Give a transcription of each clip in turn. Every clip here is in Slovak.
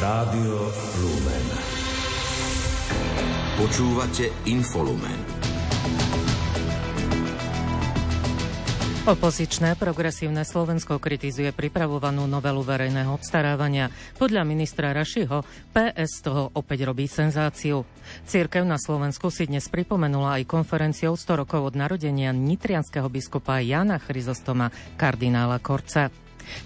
Rádio Lumen. Počúvate Infolumen. Opozičné progresívne Slovensko kritizuje pripravovanú novelu verejného obstarávania. Podľa ministra Rašiho PS toho opäť robí senzáciu. Cirkev na Slovensku si dnes pripomenula aj konferenciou 100 rokov od narodenia nitrianskeho biskupa Jána Chryzostoma kardinála Korca.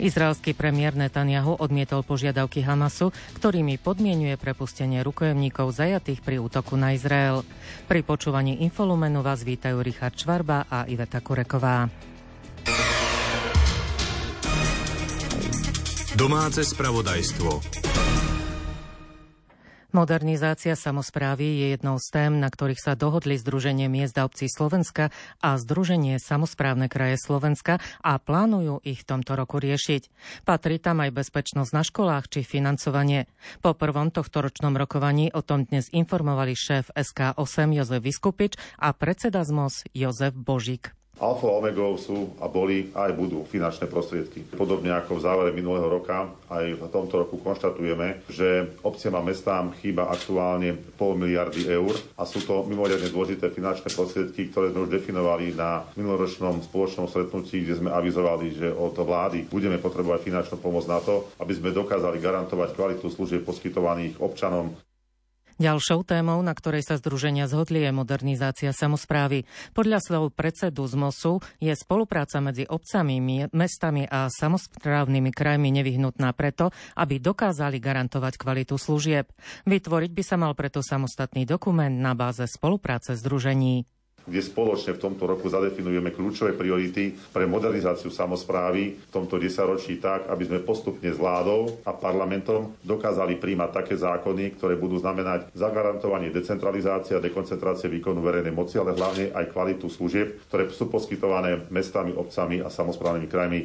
Izraelský premiér Netanyahu odmietol požiadavky Hamasu, ktorými podmienuje prepustenie rukojemníkov zajatých pri útoku na Izrael. Pri počúvaní Infolumenu vás vítajú Richard Čvarba a Iveta Kureková. Domáce spravodajstvo. Modernizácia samosprávy je jednou z tém, na ktorých sa dohodli Združenie miest a obcí Slovenska a Združenie samosprávne kraje Slovenska a plánujú ich v tomto roku riešiť. Patrí tam aj bezpečnosť na školách či financovanie. Po prvom tohtoročnom rokovaní o tom dnes informovali šéf SK8 Jozef Viskupič a predseda ZMOS Jozef Božík. Alfa a omegou sú a boli a aj budú finančné prostriedky. Podobne ako v závere minulého roka, aj v tomto roku konštatujeme, že obciam a mestám chýba aktuálne 0,5 miliardy eur a sú to mimoriadne dôležité finančné prostriedky, ktoré sme už definovali na minuloročnom spoločnom stretnutí, kde sme avizovali, že od vlády budeme potrebovať finančnú pomoc na to, aby sme dokázali garantovať kvalitu služieb poskytovaných občanom. Ďalšou témou, na ktorej sa združenia zhodli, je modernizácia samosprávy. Podľa slov predsedu ZMOSu je spolupráca medzi obcami, mestami a samosprávnymi krajmi nevyhnutná preto, aby dokázali garantovať kvalitu služieb. Vytvoriť by sa mal preto samostatný dokument na báze spolupráce združení, kde spoločne v tomto roku zadefinujeme kľúčové priority pre modernizáciu samosprávy v tomto 10-ročí tak, aby sme postupne s vládou a parlamentom dokázali príjmať také zákony, ktoré budú znamenať zagarantovanie decentralizácie a dekoncentrácie výkonu verejnej moci, ale hlavne aj kvalitu služieb, ktoré sú poskytované mestami, obcami a samosprávnymi krajmi.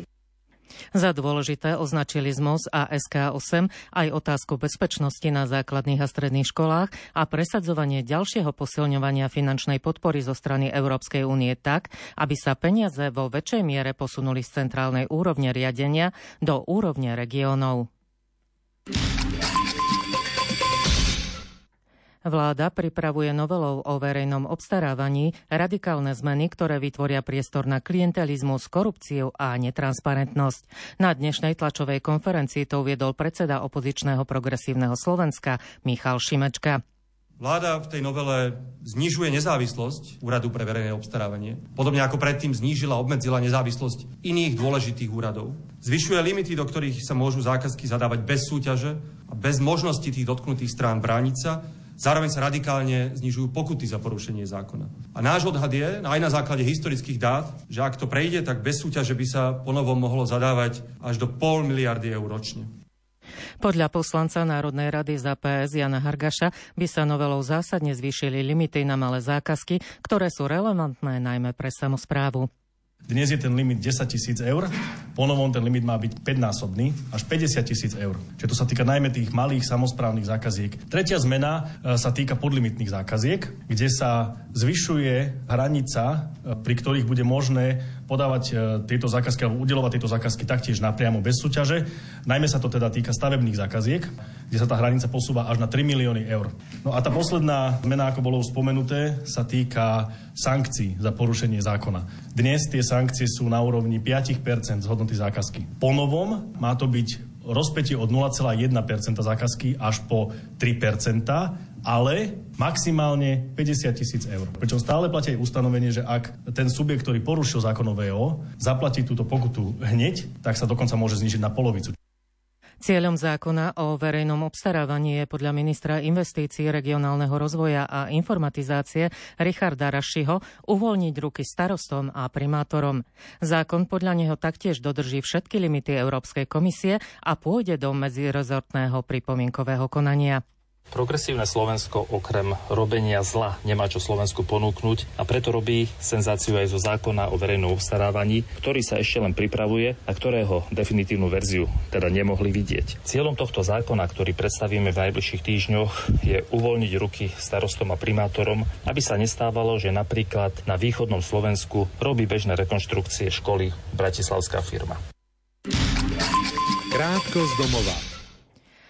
Za dôležité označili ZMOS a SK8 aj otázku bezpečnosti na základných a stredných školách a presadzovanie ďalšieho posilňovania finančnej podpory zo strany Európskej únie tak, aby sa peniaze vo väčšej miere posunuli z centrálnej úrovne riadenia do úrovne regiónov. Vláda pripravuje novelou o verejnom obstarávaní radikálne zmeny, ktoré vytvoria priestor na klientelizmus, korupciu a netransparentnosť. Na dnešnej tlačovej konferencii to uviedol predseda opozičného progresívneho Slovenska Michal Šimečka. Vláda v tej novele znižuje nezávislosť Úradu pre verejné obstarávanie, podobne ako predtým znížila a obmedzila nezávislosť iných dôležitých úradov. Zvyšuje limity, do ktorých sa môžu zákazky zadávať bez súťaže a bez možnosti tých dotknutých strán brániť sa. Zároveň sa radikálne znižujú pokuty za porušenie zákona. A náš odhad je, aj na základe historických dát, že ak to prejde, tak bez súťaže by sa ponovom mohlo zadávať až do 0,5 miliardy eur ročne. Podľa poslanca Národnej rady za PS Jana Hargaša by sa novelou zásadne zvýšili limity na malé zákazky, ktoré sú relevantné najmä pre samosprávu. Dnes je ten limit 10 000 eur, ponovom ten limit má byť 5-násobný, až 50 000 eur. Čiže to sa týka najmä tých malých samosprávnych zákaziek. Tretia zmena sa týka podlimitných zákaziek, kde sa zvyšuje hranica, pri ktorých bude možné podávať tieto zákazky alebo udelovať tieto zákazky taktiež napriamo bez súťaže. Najmä sa to teda týka stavebných zákaziek, kde sa tá hranica posúva až na 3 milióny eur. No a tá posledná zmena, ako bolo už spomenuté, sa týka sankcií za porušenie zákona. Dnes tie sankcie sú na úrovni 5% z hodnoty zákazky. Ponovom má to byť rozpätie od 0,1% zákazky až po 3%, ale maximálne 50 000 eur. Pričom stále platí aj ustanovenie, že ak ten subjekt, ktorý porušil zákon o VO, zaplatí túto pokutu hneď, tak sa dokonca môže znížiť na polovicu. Cieľom zákona o verejnom obstarávaní je podľa ministra investícií, regionálneho rozvoja a informatizácie Richarda Rašiho uvoľniť ruky starostom a primátorom. Zákon podľa neho taktiež dodrží všetky limity Európskej komisie a pôjde do medzirezortného pripomienkového konania. Progresívne Slovensko okrem robenia zla nemá čo Slovensku ponúknuť a preto robí senzáciu aj zo zákona o verejnom obstarávaní, ktorý sa ešte len pripravuje a ktorého definitívnu verziu teda nemohli vidieť. Cieľom tohto zákona, ktorý predstavíme v najbližších týždňoch, je uvoľniť ruky starostom a primátorom, aby sa nestávalo, že napríklad na východnom Slovensku robí bežné rekonštrukcie školy bratislavská firma. Krátko z domova.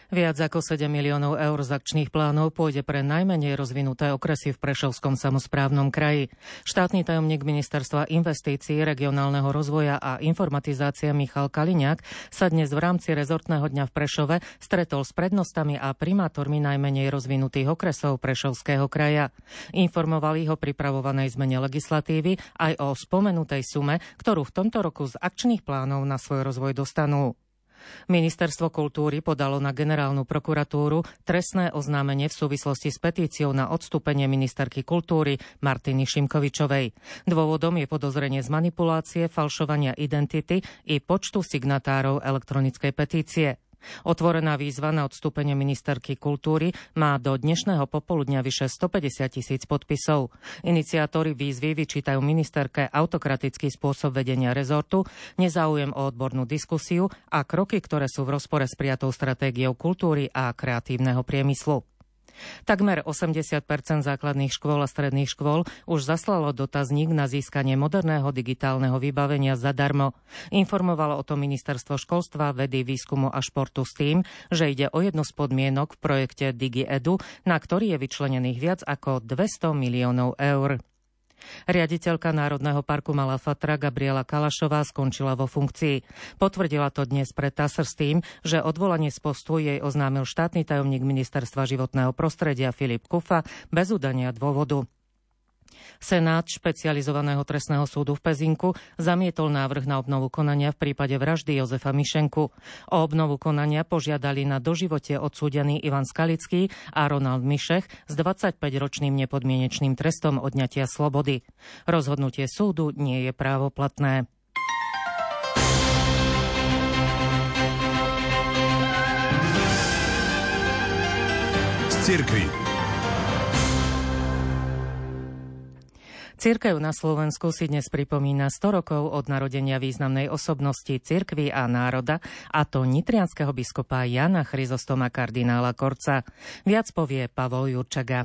Viac ako 7 miliónov eur z akčných plánov pôjde pre najmenej rozvinuté okresy v Prešovskom samosprávnom kraji. Štátny tajomník Ministerstva investícií, regionálneho rozvoja a informatizácie Michal Kaliňák sa dnes v rámci rezortného dňa v Prešove stretol s prednostami a primátormi najmenej rozvinutých okresov Prešovského kraja. Informovali ho o pripravovanej zmene legislatívy aj o spomenutej sume, ktorú v tomto roku z akčných plánov na svoj rozvoj dostanú. Ministerstvo kultúry podalo na generálnu prokuratúru trestné oznámenie v súvislosti s petíciou na odstúpenie ministerky kultúry Martiny Šimkovičovej. Dôvodom je podozrenie z manipulácie, falšovania identity i počtu signatárov elektronickej petície. Otvorená výzva na odstúpenie ministerky kultúry má do dnešného popoludňa vyše 150 000 podpisov. Iniciátori výzvy vyčítajú ministerke autokratický spôsob vedenia rezortu, nezáujem o odbornú diskusiu a kroky, ktoré sú v rozpore s prijatou stratégiou kultúry a kreatívneho priemyslu. Takmer 80% základných škôl a stredných škôl už zaslalo dotazník na získanie moderného digitálneho vybavenia zadarmo. Informovalo o tom Ministerstvo školstva, vedy, výskumu a športu s tým, že ide o jednu z podmienok v projekte DigiEdu, na ktorý je vyčlenených viac ako 200 miliónov eur. Riaditeľka Národného parku Malá Fatra Gabriela Kalašová skončila vo funkcii. Potvrdila to dnes pre TASR s tým, že odvolanie z postu jej oznámil štátny tajomník Ministerstva životného prostredia Filip Kufa bez udania dôvodu. Senát špecializovaného trestného súdu v Pezinku zamietol návrh na obnovu konania v prípade vraždy Jozefa Mišenku. O obnovu konania požiadali na doživote odsúdený Ivan Skalický a Ronald Mišech s 25-ročným nepodmienečným trestom odňatia slobody. Rozhodnutie súdu nie je právoplatné. Z cirkvi. Cirkev na Slovensku si dnes pripomína 100 rokov od narodenia významnej osobnosti cirkvi a národa, a to nitrianskeho biskupa Jána Chryzostoma kardinála Korca. Viac povie Pavol Jurčaga.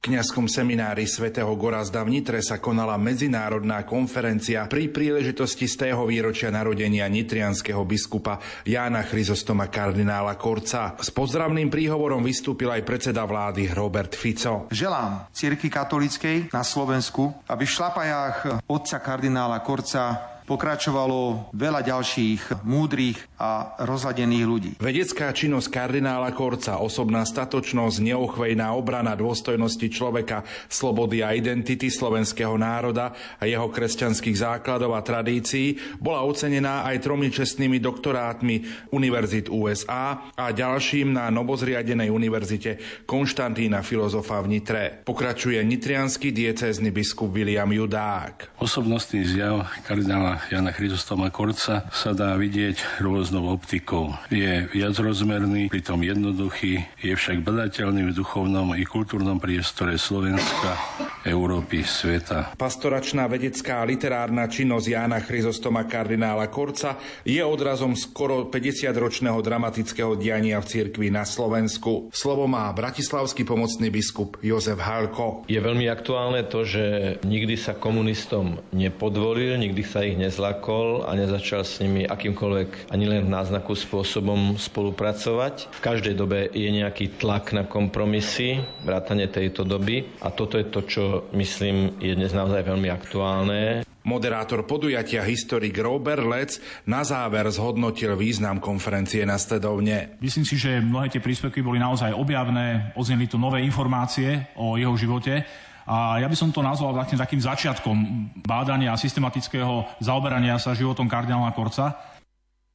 V kňazskom seminári svätého Gorazda v Nitre sa konala medzinárodná konferencia pri príležitosti 100. výročia narodenia nitrianskeho biskupa Jána Chryzostoma kardinála Korca. S pozdravným príhovorom vystúpil aj predseda vlády Robert Fico. Želám cirkvi katolíckej na Slovensku, aby v šlapajách otca kardinála Korca pokračovalo veľa ďalších múdrych a rozladených ľudí. Vedecká činnosť kardinála Korca, osobná statočnosť, neochvejná obrana dôstojnosti človeka, slobody a identity slovenského národa a jeho kresťanských základov a tradícií bola ocenená aj 3 čestnými doktorátmi univerzít USA a ďalším na novozriadenej univerzite Konštantína filozofa v Nitre. Pokračuje nitriansky diecézny biskup William Judák. Osobnostný zjav kardinála Jána Chryzostoma Korca sa dá vidieť rôznou optikou. Je viacrozmerný, pritom jednoduchý, je však badateľný v duchovnom i kultúrnom priestore Slovenska, Európy, sveta. Pastoračná, vedecká a literárna činnosť Jána Chryzostoma kardinála Korca je odrazom skoro 50-ročného dramatického diania v cirkvi na Slovensku. Slovo má bratislavský pomocný biskup Jozef Haľko. Je veľmi aktuálne to, že nikdy sa komunistom nepodvolil, nikdy sa ich nezlakol a nezačal s nimi akýmkoľvek ani len v náznaku spôsobom spolupracovať. V každej dobe je nejaký tlak na kompromisy, vrátane tejto doby, a toto je to, čo myslím je dnes naozaj veľmi aktuálne. Moderátor podujatia historik Robert Lec na záver zhodnotil význam konferencie nasledovne. Myslím si, že mnohé tie príspevky boli naozaj objavné, ozneli tu nové informácie o jeho živote. A ja by som to nazval takým začiatkom bádania a systematického zaoberania sa životom kardinála Korca.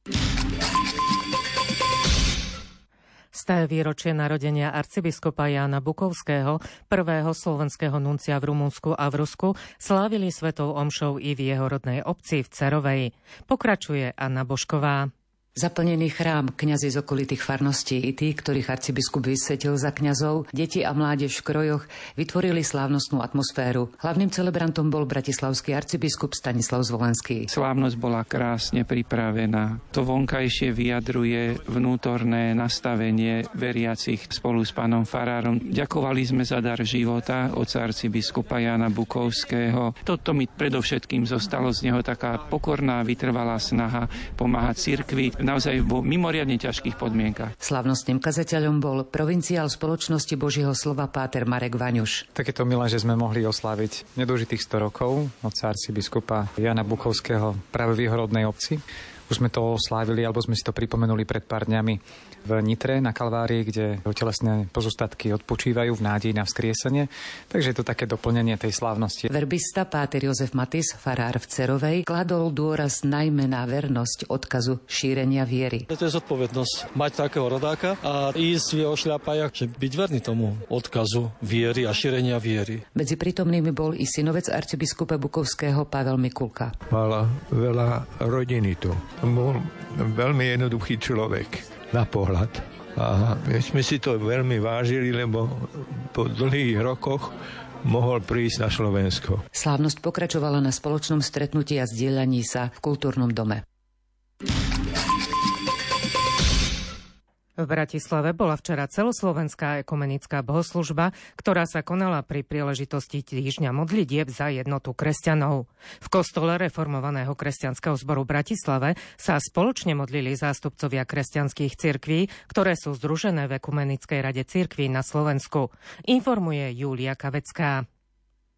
100. výročie narodenia arcibiskupa Jána Bukovského, prvého slovenského nuncia v Rumunsku a v Rusku, slávili svetou omšou i v jeho rodnej obci v Cerovej. Pokračuje Anna Božková. Zaplnený chrám, kňazi z okolitých farností i tí, ktorých arcibiskup vysvetil za kňazov, deti a mládež v krojoch vytvorili slávnostnú atmosféru. Hlavným celebrantom bol bratislavský arcibiskup Stanislav Zvolenský. Slávnosť bola krásne pripravená. To vonkajšie vyjadruje vnútorné nastavenie veriacich spolu s pánom farárom. Ďakovali sme za dar života otca arcibiskupa Jána Bukovského. Toto mi predovšetkým zostalo z neho, taká pokorná, vytrvalá snaha pomáhať cirkvi naozaj vo mimoriadne ťažkých podmienkach. Slavnostným kazateľom bol provinciál Spoločnosti Božieho slova páter Marek Vaňuš. Tak je to milé, že sme mohli osláviť nedožitých 100 rokov od arcibiskupa Jána Bukovského práve v jeho rodnej obci. Už sme to oslávili, alebo sme si to pripomenuli pred pár dňami v Nitre na Kalvárii, kde telesné pozostatky odpočívajú v nádeji na vzkriesenie. Takže je to také doplnenie tej slávnosti. Verbista páter Jozef Matys, farár v Cerovej, kladol dôraz najmä na vernosť odkazu šírenia viery. To je zodpovednosť mať takého rodáka a ísť v jeho šľapajach, že byť verný tomu odkazu viery a šírenia viery. Medzi prítomnými bol i synovec arcibiskupa Bukovského Pavel Mikulka. Mala veľa rodiny tu. Bol veľmi jednoduchý človek na pohľad a my sme si to veľmi vážili, lebo po dlhých rokoch mohol prísť na Slovensko. Slávnosť pokračovala na spoločnom stretnutí a zdieľaní sa v kultúrnom dome. V Bratislave bola včera celoslovenská ekumenická bohoslužba, ktorá sa konala pri príležitosti týždňa modlitieb za jednotu kresťanov. V kostole reformovaného kresťanského zboru v Bratislave sa spoločne modlili zástupcovia kresťanských cirkví, ktoré sú združené v Ekumenickej rade cirkví na Slovensku. Informuje Julia Kavecká.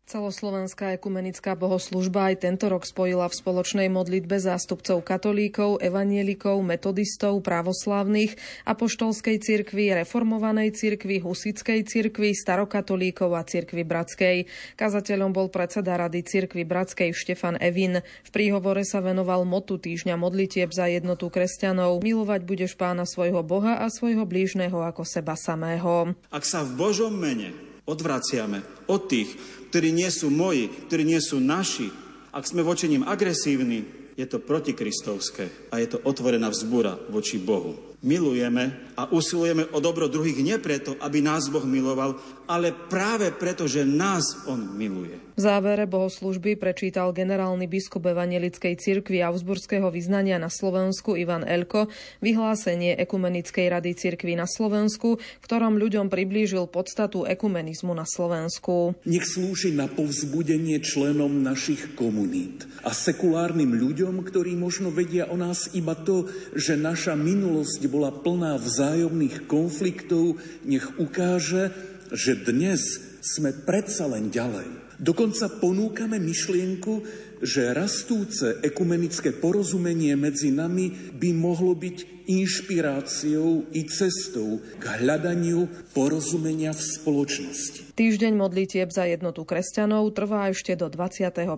Celoslovenská ekumenická bohoslužba aj tento rok spojila v spoločnej modlitbe zástupcov katolíkov, evanielikov, metodistov, právoslávnych, apoštolskej cirkvi, reformovanej cirkvi, husitskej cirkvi, starokatolíkov a cirkvi bratskej. Kazateľom bol predseda rady cirkvi bratskej Štefan Evin. V príhovore sa venoval motu týždňa modlitieb za jednotu kresťanov. Milovať budeš Pána svojho Boha a svojho blížneho ako seba samého. Ak sa v Božom mene odvraciame od tých, ktorí nie sú moji, ktorí nie sú naši, ak sme voči nim agresívni, je to protikristovské a je to otvorená vzbúra voči Bohu. Milujeme a usilujeme o dobro druhých nie preto, aby nás Boh miloval, ale práve preto, že nás On miluje. V závere bohoslúžby prečítal generálny biskup Evanjelickej cirkvi augsburského vyznania na Slovensku Ivan Elko vyhlásenie Ekumenickej rady cirkvi na Slovensku, v ktorom ľuďom priblížil podstatu ekumenizmu na Slovensku. Nech slúži na povzbudenie členom našich komunít a sekulárnym ľuďom, ktorí možno vedia o nás iba to, že naša minulosť bola plná vzájomných konfliktov, nech ukáže, že dnes sme predsa len ďalej. Dokonca ponúkame myšlienku, že rastúce ekumenické porozumenie medzi nami by mohlo byť inšpiráciou i cestou k hľadaniu porozumenia v spoločnosti. Týždeň modlitieb za jednotu kresťanov trvá ešte do 25.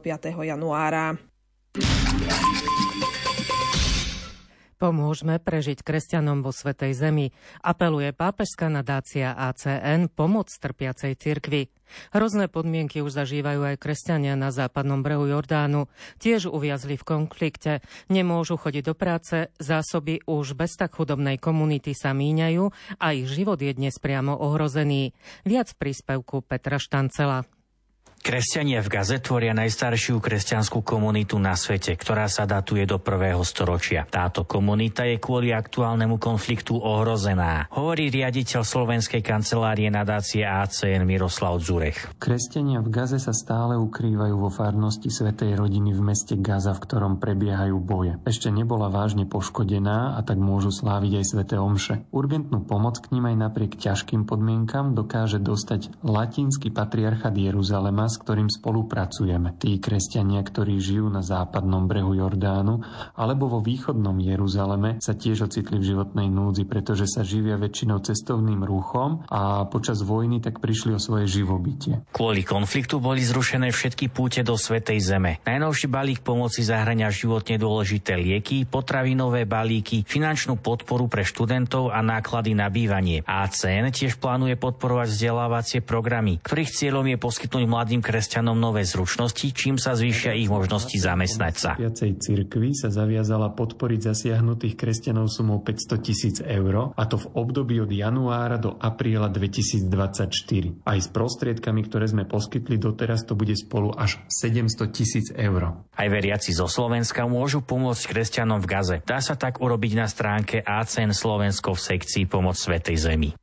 januára. Pomôžme prežiť kresťanom vo Svätej Zemi, apeluje pápežská nadácia ACN Pomoc trpiacej cirkvi. Hrozné podmienky už zažívajú aj kresťania na západnom brehu Jordánu. Tiež uviazli v konflikte, nemôžu chodiť do práce, zásoby už bez tak chudobnej komunity sa míňajú a ich život je dnes priamo ohrozený. Viac v príspevku Petra Štancela. Kresťania v Gaze tvoria najstaršiu kresťanskú komunitu na svete, ktorá sa datuje do 1. storočia. Táto komunita je kvôli aktuálnemu konfliktu ohrozená, hovorí riaditeľ slovenskej kancelárie nadácie ACN Miroslav Zurech. Kresťania v Gaze sa stále ukrývajú vo farnosti Svätej rodiny v meste Gaza, v ktorom prebiehajú boje. Ešte nebola vážne poškodená a tak môžu sláviť aj sväté omše. Urgentnú pomoc k nim aj napriek ťažkým podmienkam dokáže dostať latinský patriarchát Jeruzalema, s ktorým spolupracujeme. Tí kresťania, ktorí žijú na západnom brehu Jordánu alebo vo východnom Jeruzaleme, sa tiež ocitli v životnej núdzi, pretože sa živia väčšinou cestovným ruchom a počas vojny tak prišli o svoje živobytie. Kvôli konfliktu boli zrušené všetky púte do Svätej Zeme. Najnovší balík pomoci zahŕňa životne dôležité lieky, potravinové balíky, finančnú podporu pre študentov a náklady na bývanie. ACN tiež plánuje podporovať vzdelávacie programy, ktorých cieľom je poskytnúť mladým kresťanom nové zručnosti, čím sa zvýšia ich možnosti zamestnať sa. Viacej cirkvi sa zaviazala podporiť zasiahnutých kresťanov sumou 500 000 eur, a to v období od januára do apríla 2024. Aj s prostriedkami, ktoré sme poskytli doteraz, to bude spolu až 700 000 eur. Aj veriaci zo Slovenska môžu pomôcť kresťanom v Gaze. Dá sa tak urobiť na stránke ACN Slovensko v sekcii Pomoc Svätej Zemi.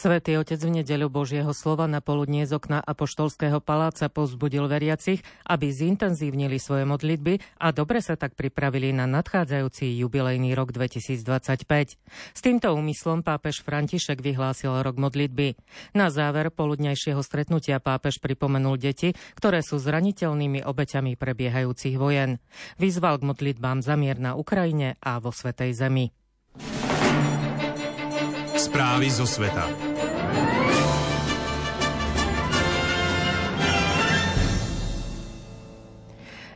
Svätý Otec v nedeľu Božieho slova na poludnie z okna Apoštolského paláca povzbudil veriacich, aby zintenzívnili svoje modlitby a dobre sa tak pripravili na nadchádzajúci jubilejný rok 2025. S týmto úmyslom pápež František vyhlásil rok modlitby. Na záver poludňajšieho stretnutia pápež pripomenul deti, ktoré sú zraniteľnými obeťami prebiehajúcich vojen. Vyzval k modlitbám za mier na Ukrajine a vo Svätej zemi. Správy zo sveta.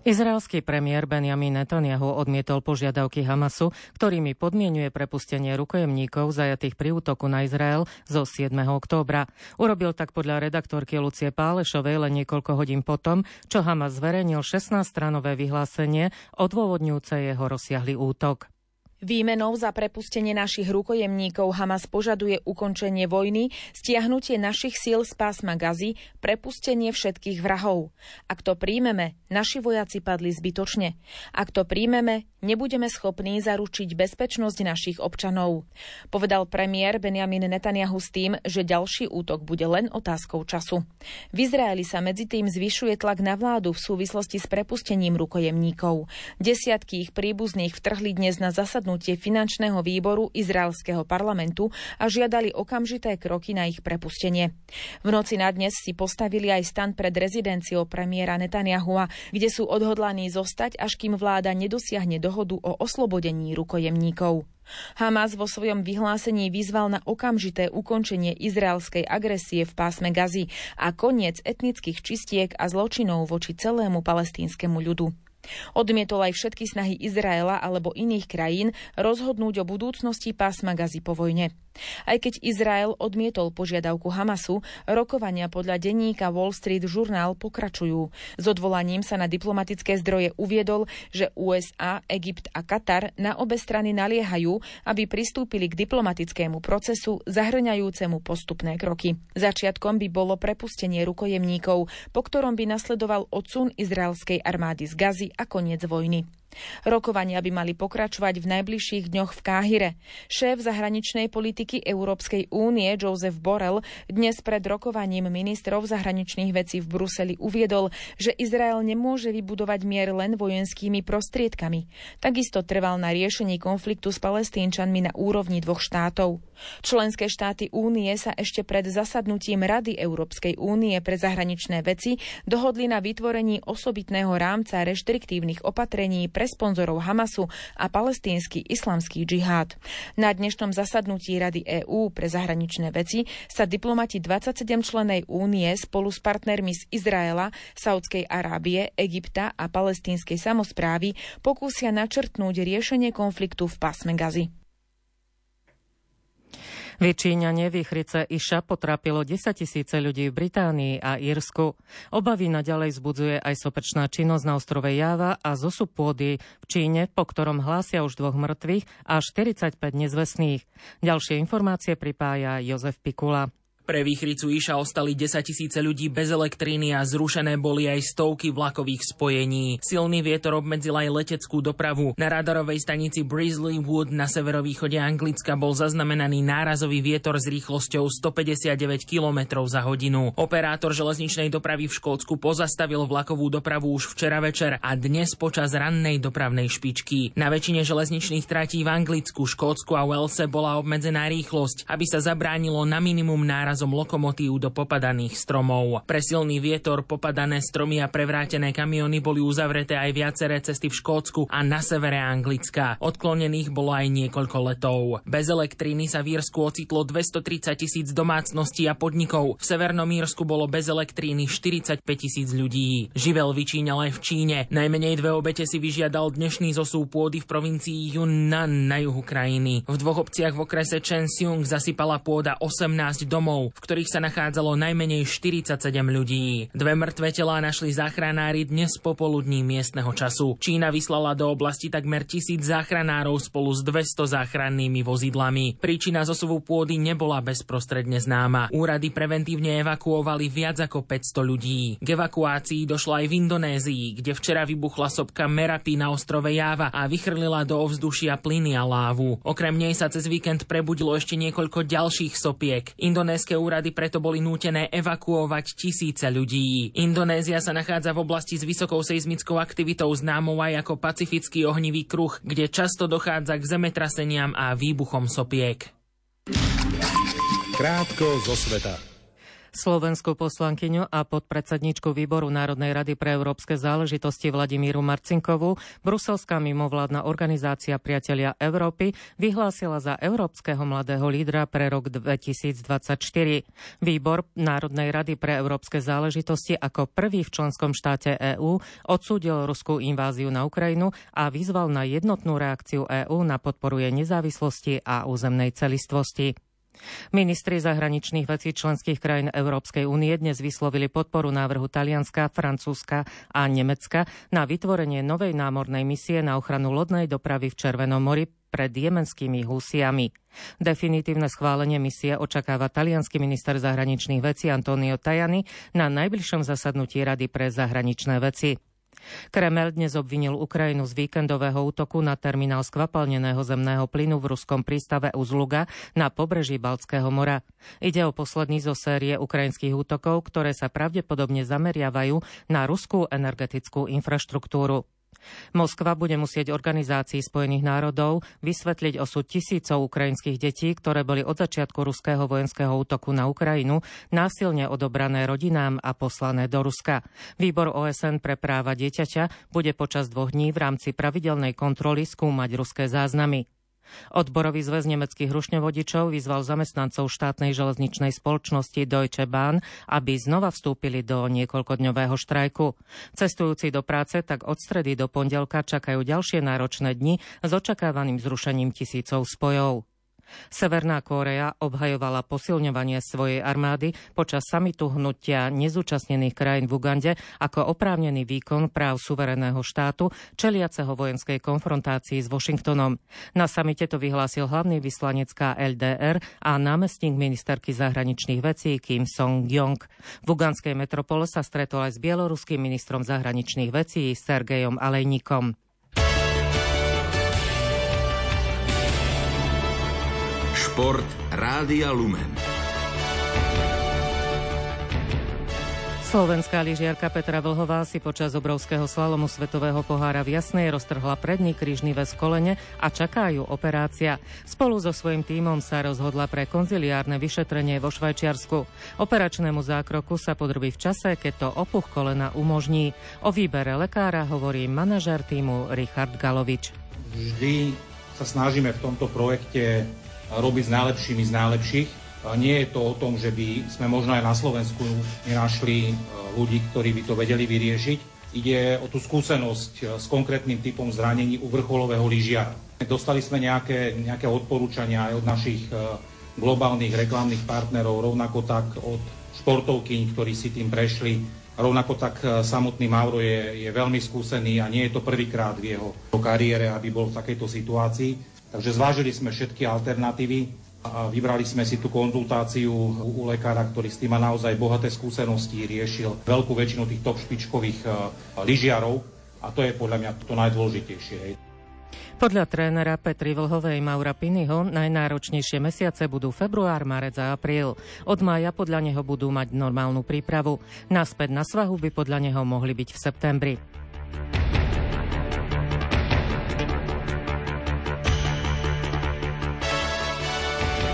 Izraelský premiér Benjamin Netanyahu odmietol požiadavky Hamasu, ktorými podmienuje prepustenie rukojemníkov zajatých pri útoku na Izrael zo 7. októbra. Urobil tak podľa redaktorky Lucie Pálešovej len niekoľko hodín potom, čo Hamas zverejnil 16-stranové vyhlásenie odôvodňujúce jeho rozsiahly útok. Výmenou za prepustenie našich rukojemníkov Hamas požaduje ukončenie vojny, stiahnutie našich síl z pásma Gazy, prepustenie všetkých vrahov. Ak to príjmeme, naši vojaci padli zbytočne. Ak to príjmeme, nebudeme schopní zaručiť bezpečnosť našich občanov, povedal premiér Benjamin Netanyahu s tým, že ďalší útok bude len otázkou času. V Izraeli sa medzi tým zvyšuje tlak na vládu v súvislosti s prepustením rukojemníkov. Desiatky ich príbuzných vtrhli dnes na zasadnutie finančného výboru izraelského parlamentu a žiadali okamžité kroky na ich prepustenie. V noci na dnes si postavili aj stan pred rezidenciou premiéra Netanyahua, kde sú odhodlaní zostať, až kým vláda nedosiahne dohodu o oslobodení rukojemníkov. Hamas vo svojom vyhlásení vyzval na okamžité ukončenie izraelskej agresie v pásme Gazy a koniec etnických čistiek a zločinov voči celému palestínskemu ľudu. Odmietol aj všetky snahy Izraela alebo iných krajín rozhodnúť o budúcnosti pásma Gazy po vojne. Aj keď Izrael odmietol požiadavku Hamasu, rokovania podľa denníka Wall Street Journal pokračujú. S odvolaním sa na diplomatické zdroje uviedol, že USA, Egypt a Katar na obe strany naliehajú, aby pristúpili k diplomatickému procesu zahŕňajúcemu postupné kroky. Začiatkom by bolo prepustenie rukojemníkov, po ktorom by nasledoval odsun izraelskej armády z Gazy a koniec vojny. Rokovania by mali pokračovať v najbližších dňoch v Káhire. Šéf zahraničnej politiky Európskej únie Josep Borrell dnes pred rokovaním ministrov zahraničných vecí v Bruseli uviedol, že Izrael nemôže vybudovať mier len vojenskými prostriedkami. Takisto trval na riešení konfliktu s Palestínčanmi na úrovni dvoch štátov. Členské štáty únie sa ešte pred zasadnutím Rady Európskej únie pre zahraničné veci dohodli na vytvorení osobitného rámca reštriktívnych opatrení pre sponzorov Hamasu a palestínsky islamský džihad. Na dnešnom zasadnutí Rady EÚ pre zahraničné veci sa diplomati 27-člennej únie spolu s partnermi z Izraela, Saudskej Arábie, Egypta a palestínskej samosprávy pokúsia načrtnúť riešenie konfliktu v pásme Gazy. Vyčíňanie výchrice Iša potrápilo 10 000 ľudí v Británii a Írsku. Obavy naďalej vzbudzuje aj sopečná činnosť na ostrove Java a zosup pôdy v Číne, po ktorom hlásia už 2 mŕtvych a 45 nezvestných. Ďalšie informácie pripája Jozef Pikula. Pre výchricu Iša ostali 10 000 ľudí bez elektríny a zrušené boli aj stovky vlakových spojení. Silný vietor obmedzil aj leteckú dopravu. Na radarovej stanici Brisley Wood na severovýchode Anglicka bol zaznamenaný nárazový vietor s rýchlosťou 159 km za hodinu. Operátor železničnej dopravy v Škótsku pozastavil vlakovú dopravu už včera večer a dnes počas rannej dopravnej špičky. Na väčšine železničných tratí v Anglicku, Škótsku a Walese bola obmedzená rýchlosť, aby sa zabránilo na minimum nárazom lokomotív do popadaných stromov. Pre silný vietor, popadané stromy a prevrátené kamiony boli uzavreté aj viaceré cesty v Škótsku a na severe Anglicka. Odklonených bolo aj niekoľko letov. Bez elektriny sa v Írsku ocitlo 230 000 domácností a podnikov. V severnom Írsku bolo bez elektriny 45 000 ľudí. Živel vyčíňal aj v Číne. Najmenej 2 obete si vyžiadal dnešný zosúv pôdy v provincii Yunnan na juhu krajiny. V 2 obciach v okrese Chen Siung zasypala pôda 18 domov. domov, v ktorých sa nachádzalo najmenej 47 ľudí. Dve mŕtve telá našli záchranári dnes popoludní miestneho času. Čína vyslala do oblasti takmer 1000 záchranárov spolu s 200 záchrannými vozidlami. Príčina zosuvu pôdy nebola bezprostredne známa. Úrady preventívne evakuovali viac ako 500 ľudí. K evakuácii došla aj v Indonézii, kde včera vybuchla sopka Merapi na ostrove Jáva a vychrlila do ovzdušia plyny a lávu. Okrem nej sa cez víkend prebudilo ešte niekoľko ďalších sopiek. Indonéske úrady preto boli nútené evakuovať tisíce ľudí. Indonézia sa nachádza v oblasti s vysokou seizmickou aktivitou známou aj ako Pacifický ohnivý kruh, kde často dochádza k zemetraseniam a výbuchom sopiek. Krátko zo sveta. Slovenskou poslankyňu a podpredsedníčku Výboru Národnej rady pre európske záležitosti Vladimíru Marcinkovú bruselská mimovládna organizácia Priatelia Európy vyhlásila za európskeho mladého lídra pre rok 2024. Výbor Národnej rady pre európske záležitosti ako prvý v členskom štáte EÚ odsúdil ruskú inváziu na Ukrajinu a vyzval na jednotnú reakciu EÚ na podporu jej nezávislosti a územnej celistvosti. Ministri zahraničných vecí členských krajín Európskej únie dnes vyslovili podporu návrhu Talianska, Francúzska a Nemecka na vytvorenie novej námornej misie na ochranu lodnej dopravy v Červenom mori pred jemenskými Husiami. Definitívne schválenie misie očakáva taliansky minister zahraničných vecí Antonio Tajani na najbližšom zasadnutí Rady pre zahraničné veci. Kremel dnes obvinil Ukrajinu z víkendového útoku na terminál skvapalneného zemného plynu v ruskom prístave Uzluga na pobreží Baltského mora. Ide o posledný zo série ukrajinských útokov, ktoré sa pravdepodobne zameriavajú na ruskú energetickú infraštruktúru. Moskva bude musieť Organizácii Spojených národov vysvetliť osud tisícov ukrajinských detí, ktoré boli od začiatku ruského vojenského útoku na Ukrajinu násilne odobrané rodinám a poslané do Ruska. Výbor OSN pre práva dieťaťa bude počas 2 dní v rámci pravidelnej kontroly skúmať ruské záznamy. Odborový zväz nemeckých rušňovodičov vyzval zamestnancov štátnej železničnej spoločnosti Deutsche Bahn, aby znova vstúpili do niekoľkodňového štrajku. Cestujúci do práce tak od stredy do pondelka čakajú ďalšie náročné dni s očakávaným zrušením tisícov spojov. Severná Kórea obhajovala posilňovanie svojej armády počas samitu hnutia nezúčastnených krajín v Ugande ako oprávnený výkon práv suverénneho štátu čeliaceho vojenskej konfrontácii s Washingtonom. Na samite to vyhlásil hlavný vyslanec KLDR a námestník ministerky zahraničných vecí Kim Song-yong. V ugandskej metropole sa stretol aj s bieloruským ministrom zahraničných vecí Sergejom Alejnikom. Šport Rádia Lumen. Slovenská lyžiarka Petra Vlhová si počas obrovského slalomu svetového pohára v Jasnej roztrhla predný krížny väz v kolene a čaká ju operácia. Spolu so svojím tímom sa rozhodla pre konziliárne vyšetrenie vo Švajčiarsku. Operačnému zákroku sa podrobí v čase, keď to opuch kolena umožní. O výbere lekára hovorí manažér tímu Richard Galovič. Vždy sa snažíme v tomto projekte robiť s najlepšími z najlepších. Nie je to o tom, že by sme možno aj na Slovensku nenašli ľudí, ktorí by to vedeli vyriešiť. Ide o tú skúsenosť s konkrétnym typom zranení u vrcholového lyžiara. Dostali sme nejaké odporúčania aj od našich globálnych reklamných partnerov, rovnako tak od športovkyň, ktorí si tým prešli. Rovnako tak samotný Mauro je veľmi skúsený a nie je to prvýkrát v jeho kariére, aby bol v takejto situácii. Takže zvážili sme všetky alternatívy a vybrali sme si tú konzultáciu u lekára, ktorý s tým má naozaj bohaté skúsenosti, riešil veľkú väčšinu tých top špičkových lyžiarov a to je podľa mňa to najdôležitejšie. Podľa trénera Petry Vlhovej Maura Piniho najnáročnejšie mesiace budú február, marec a apríl. Od mája podľa neho budú mať normálnu prípravu. Naspäť na svahu by podľa neho mohli byť v septembri.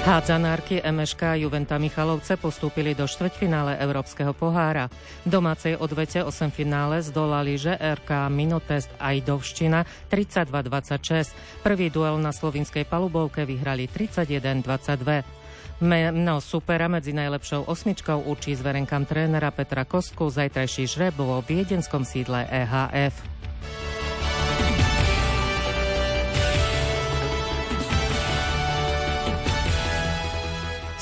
Hádzanárky MŠK Juventa Michalovce postúpili do štvrťfinále Európskeho pohára. V domácej odvete 8 finále zdolali ŽRK Minotest Ajdovština 32-26. Prvý duel na slovinskej palubovke vyhrali 31-22. Meno supera medzi najlepšou osmičkou určí zverenkám trénera Petra Kosku zajtrajší žreb vo viedenskom sídle EHF.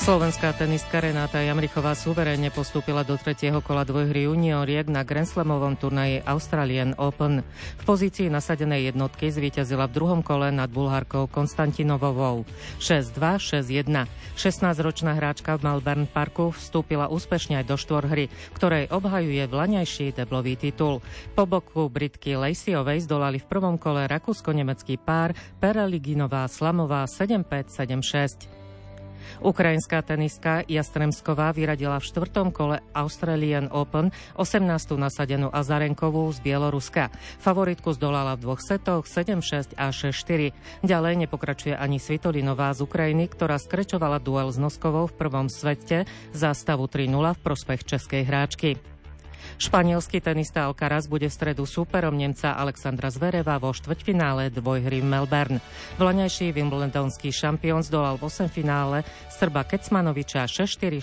Slovenská tenistka Renáta Jamrichová suverénne postúpila do tretieho kola dvojhry junioriek na grandslamovom turnaji Australian Open. V pozícii nasadenej jednotky zvíťazila v druhom kole nad Bulharkou Konstantinovovou 6-2, 6-1. 16-ročná hráčka v Melbourne Parku vstúpila úspešne aj do štvorhry, ktorej obhajuje vlaňajší deblový titul. Po boku Britky Laceyovej zdolali v prvom kole rakúsko-nemecký pár Pereliginová-Slamová 7-5, 7-6. Ukrajinská tenistka Jastremsková vyradila v štvrtom kole Australian Open 18. nasadenú Azarenkovú z Bieloruska. Favoritku zdolala v dvoch setoch 7-6 a 6-4. Ďalej nepokračuje ani Svitolinová z Ukrajiny, ktorá skrečovala duel s Noskovou v prvom sete za stavu 3-0 v prospech českej hráčky. Španielský tenista Alcaraz bude v stredu súperom Nemca Alexandra Zvereva vo štvrťfinále dvojhry v Melbourne. Vlaňajší wimbledonský šampión zdolal v osemfinále Srba Kecmanoviča 6-4,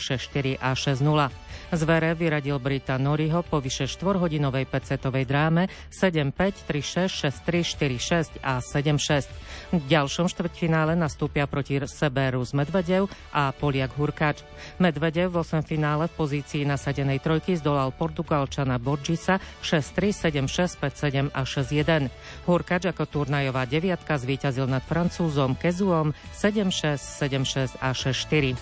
6-4 a 6-0. Zverev vyradil Brita Norrieho po vyše 4-hodinovej 5-setovej dráme 7-5, 3-6, 6-3, 4-6 a 7-6. V ďalšom štvrťfinále nastúpia proti sebe Rus Medvedev a Poliak Hurkač. Medvedev v osemfinále v pozícii nasadenej trojky zdolal Portugal Čana Borgisa 6-3, 7-6, 5-7 a 6-1. Hurkač ako turnajová deviatka zvíťazil nad Francúzom Kezuom 7-6, 7-6 a 6-4.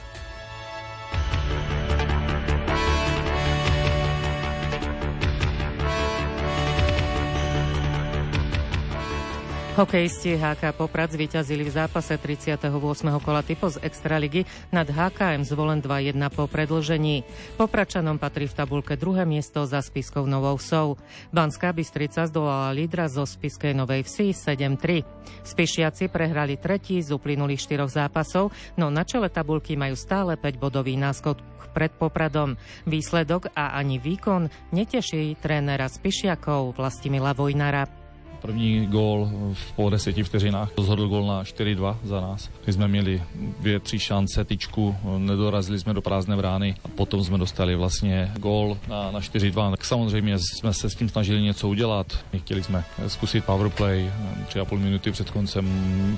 Hokejisti HK Poprad zvíťazili v zápase 38. kola typo z Extraligy nad HKM Zvolen 2-1 po predĺžení. Popračanom patrí v tabuľke druhé miesto za Spiskou Novou Vsou. Banská Bystrica zdolala lídra zo Spiskej Novej Vsi 7-3. Spišiaci prehrali tretí z uplynulých 4 zápasov, no na čele tabuľky majú stále 5-bodový náskok pred Popradom. Výsledok a ani výkon neteší trénera Spišiakov Vlastimila Vojnara. První gól po 10 vteřinách rozhodl gól na 4-2 za nás. My jsme měli 2-3 šance, tyčku, nedorazili jsme do prázdné brány a potom jsme dostali vlastně gól na 4-2. Tak samozřejmě jsme se s tím snažili něco udělat. Chtěli jsme zkusit powerplay, 3,5 minuty před koncem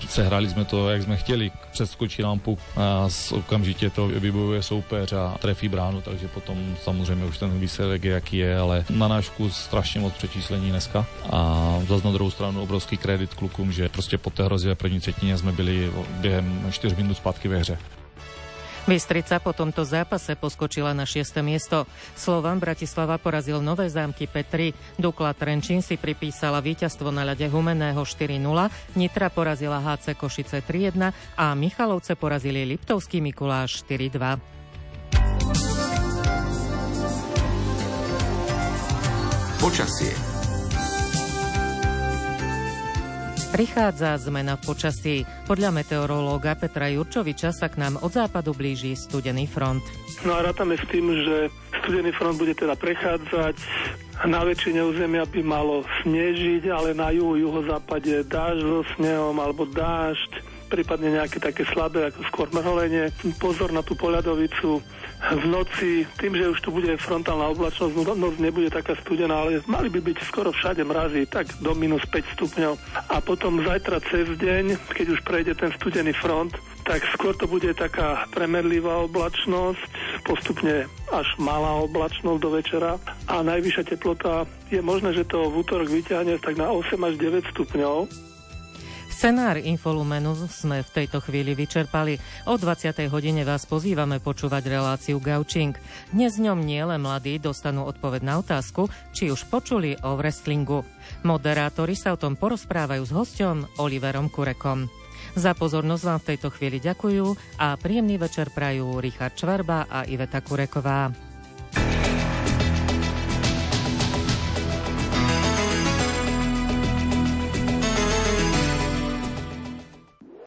sehrali jsme to, jak jsme chtěli. Přeskočí nám puk a okamžitě to vybojuje soupeř a trefí bránu, takže potom samozřejmě už ten výsledek je, jaký je, ale na náš vkus strašně moc přečíslení dneska a zazná druhou stranu obrovský kredit klukům, že prostě po té hrozivé první třetině jsme byli během 4 minut zpátky ve hře. Bystrica po tomto zápase poskočila na 6. miesto. Slovan Bratislava porazil Nové Zámky 5-3. Dukla Trenčín si pripísala víťazstvo na ľade Humenného 4-0, Nitra porazila HC Košice 3-1 a Michalovce porazili Liptovský Mikuláš 4-2. Počasie. Prichádza zmena v počasí. Podľa meteorológa Petra Jurčoviča sa k nám od západu blíži studený front. No a rátame s tým, že studený front bude teda prechádzať. Na väčšine územia by malo snežiť, ale na juhozápade dážď so snehom alebo dážď, prípadne nejaké také slabé, ako skôr mrholenie. Pozor na tú poľadovicu. V noci, tým, že už tu bude frontálna oblačnosť, noc nebude taká studená, ale mali by byť skoro všade mrazy, tak do minus 5 stupňov. A potom zajtra cez deň, keď už prejde ten studený front, tak skôr to bude taká premerlivá oblačnosť, postupne až malá oblačnosť do večera a najvyššia teplota je možné, že to v útorok vyťahne tak na 8 až 9 stupňov. Scenár Infolumenu sme v tejto chvíli vyčerpali. O 20. hodine vás pozývame počúvať reláciu Gaučing. Dnes v ňom nielen mladí dostanú odpoveď na otázku, či už počuli o wrestlingu. Moderátori sa o tom porozprávajú s hosťom Oliverom Kurekom. Za pozornosť vám v tejto chvíli ďakujú a príjemný večer prajú Richard Čvarba a Iveta Kureková.